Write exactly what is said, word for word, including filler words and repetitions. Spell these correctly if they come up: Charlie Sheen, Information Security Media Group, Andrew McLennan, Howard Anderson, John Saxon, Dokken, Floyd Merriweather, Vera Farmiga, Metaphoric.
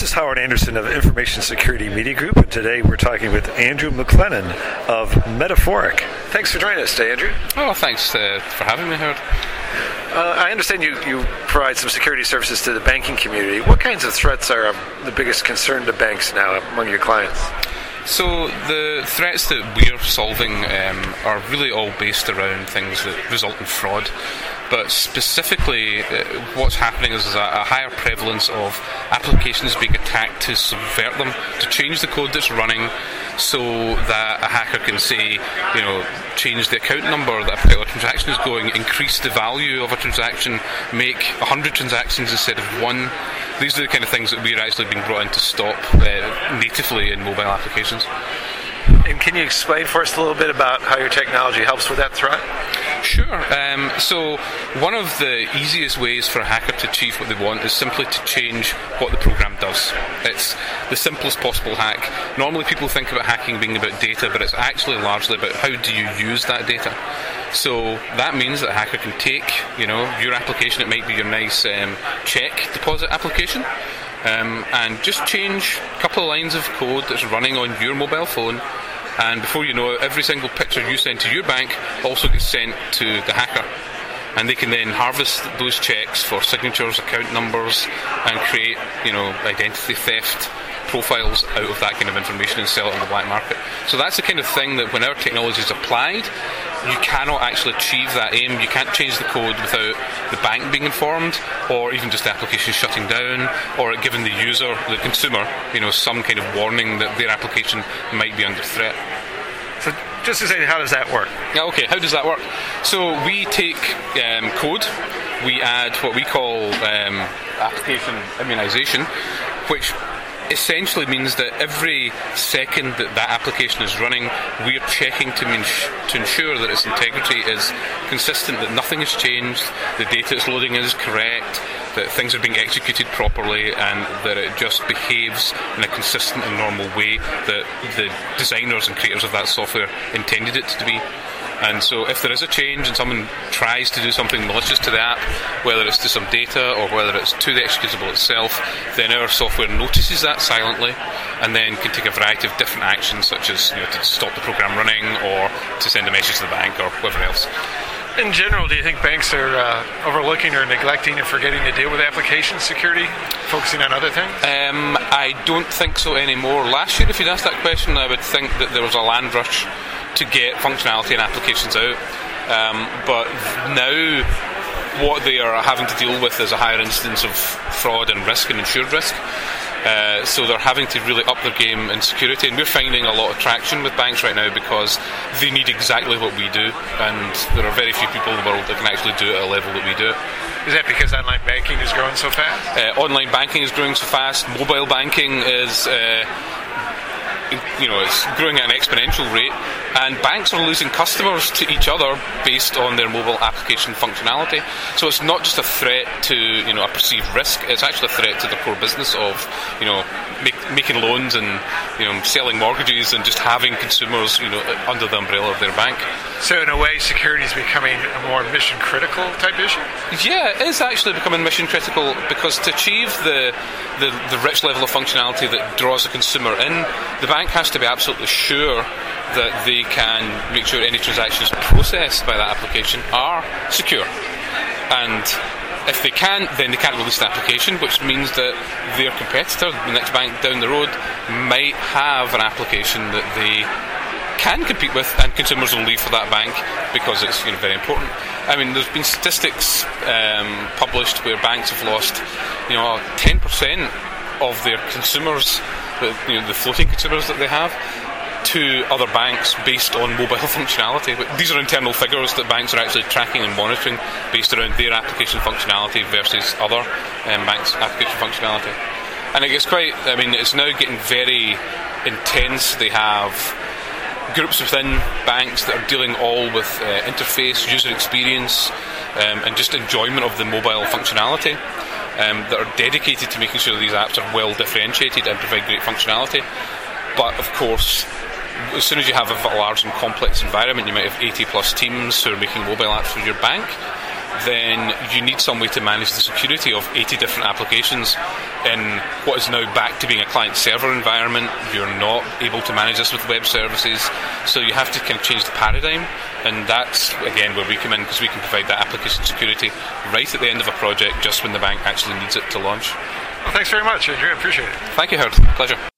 This is Howard Anderson of Information Security Media Group, and today we're talking with Andrew McLennan of Metaphoric. Thanks for joining us today, Andrew. Oh, thanks uh, for having me, Howard. Uh, I understand you, you provide some security services to the banking community. What kinds of threats are um, the biggest concern to banks now among your clients? So the threats that we're solving um, are really all based around things that result in fraud. But specifically, uh, what's happening is, is a, a higher prevalence of applications being attacked to subvert them, to change the code that's running so that a hacker can say, you know, change the account number that a particular transaction is going, increase the value of a transaction, make one hundred transactions instead of one. These are the kind of things that we're actually being brought in to stop uh, natively in mobile applications. And can you explain for us a little bit about how your technology helps with that threat? Sure. Um, so one of the easiest ways for a hacker to achieve what they want is simply to change what the program does. It's the simplest possible hack. Normally people think about hacking being about data, but it's actually largely about how do you use that data. So that means that a hacker can take, you know, your application, it might be your nice um, check deposit application, um, and just change a couple of lines of code that's running on your mobile phone. And before you know it, every single picture you send to your bank also gets sent to the hacker. And they can then harvest those checks for signatures, account numbers, and create, you know, identity theft profiles out of that kind of information and sell it on the black market. So that's the kind of thing that when our technology is applied, you cannot actually achieve that aim. You can't change the code without the bank being informed, or even just the application shutting down, or giving the user, the consumer, you know, some kind of warning that their application might be under threat. So just to say, how does that work? Yeah, okay, how does that work? So we take um, code, we add what we call um, application immunization, which essentially means that every second that that application is running, we're checking to, ins- to ensure that its integrity is consistent, that nothing has changed, the data it's loading is correct, that things are being executed properly, and that it just behaves in a consistent and normal way that the designers and creators of that software intended it to be. And so if there is a change and someone tries to do something malicious to the app, whether it's to some data or whether it's to the executable itself, then our software notices that silently and then can take a variety of different actions, such as, you know, to stop the program running or to send a message to the bank or whatever else. In general, do you think banks are uh, overlooking or neglecting or forgetting to deal with application security, focusing on other things? Um, I don't think so anymore. Last year, if you'd asked that question, I would think that there was a land rush to get functionality and applications out, um, but now what they are having to deal with is a higher incidence of fraud and risk and insured risk, uh, so they're having to really up their game in security, and we're finding a lot of traction with banks right now because they need exactly what we do, and there are very few people in the world that can actually do it at a level that we do it. Is that because online banking is growing so fast? Uh, online banking is growing so fast, mobile banking is... Uh, You know, it's growing at an exponential rate, and banks are losing customers to each other based on their mobile application functionality. So it's not just a threat to, you know, a perceived risk; it's actually a threat to the core business of, you know, make, making loans and, you know, selling mortgages and just having consumers, you know, under the umbrella of their bank. So in a way, security is becoming a more mission critical type issue. Yeah, it is actually becoming mission critical because to achieve the the, the rich level of functionality that draws the consumer in, the bank bank has to be absolutely sure that they can make sure any transactions processed by that application are secure. And if they can't, then they can't release the application, which means that their competitor, the next bank down the road, might have an application that they can compete with, and consumers will leave for that bank because it's, you know, very important. I mean, there's been statistics um, published where banks have lost, you know, ten percent of their consumers, the, you know, the floating consumers that they have, to other banks based on mobile functionality. But these are internal figures that banks are actually tracking and monitoring based around their application functionality versus other um, banks' application functionality. And it gets quite, I mean, it's now getting very intense. They have groups within banks that are dealing all with uh, interface, user experience, um, and just enjoyment of the mobile functionality. Um, that are dedicated to making sure these apps are well differentiated and provide great functionality. But of course, as soon as you have a large and complex environment, you might have eighty plus teams who are making mobile apps for your bank. then you need some way to manage the security of eighty different applications in what is now back to being a client-server environment. You're not able to manage this with web services, so you have to kind of change the paradigm, and that's, again, where we come in, because we can provide that application security right at the end of a project, just when the bank actually needs it to launch. Well, thanks very much. I appreciate it. Thank you, Howard. Pleasure.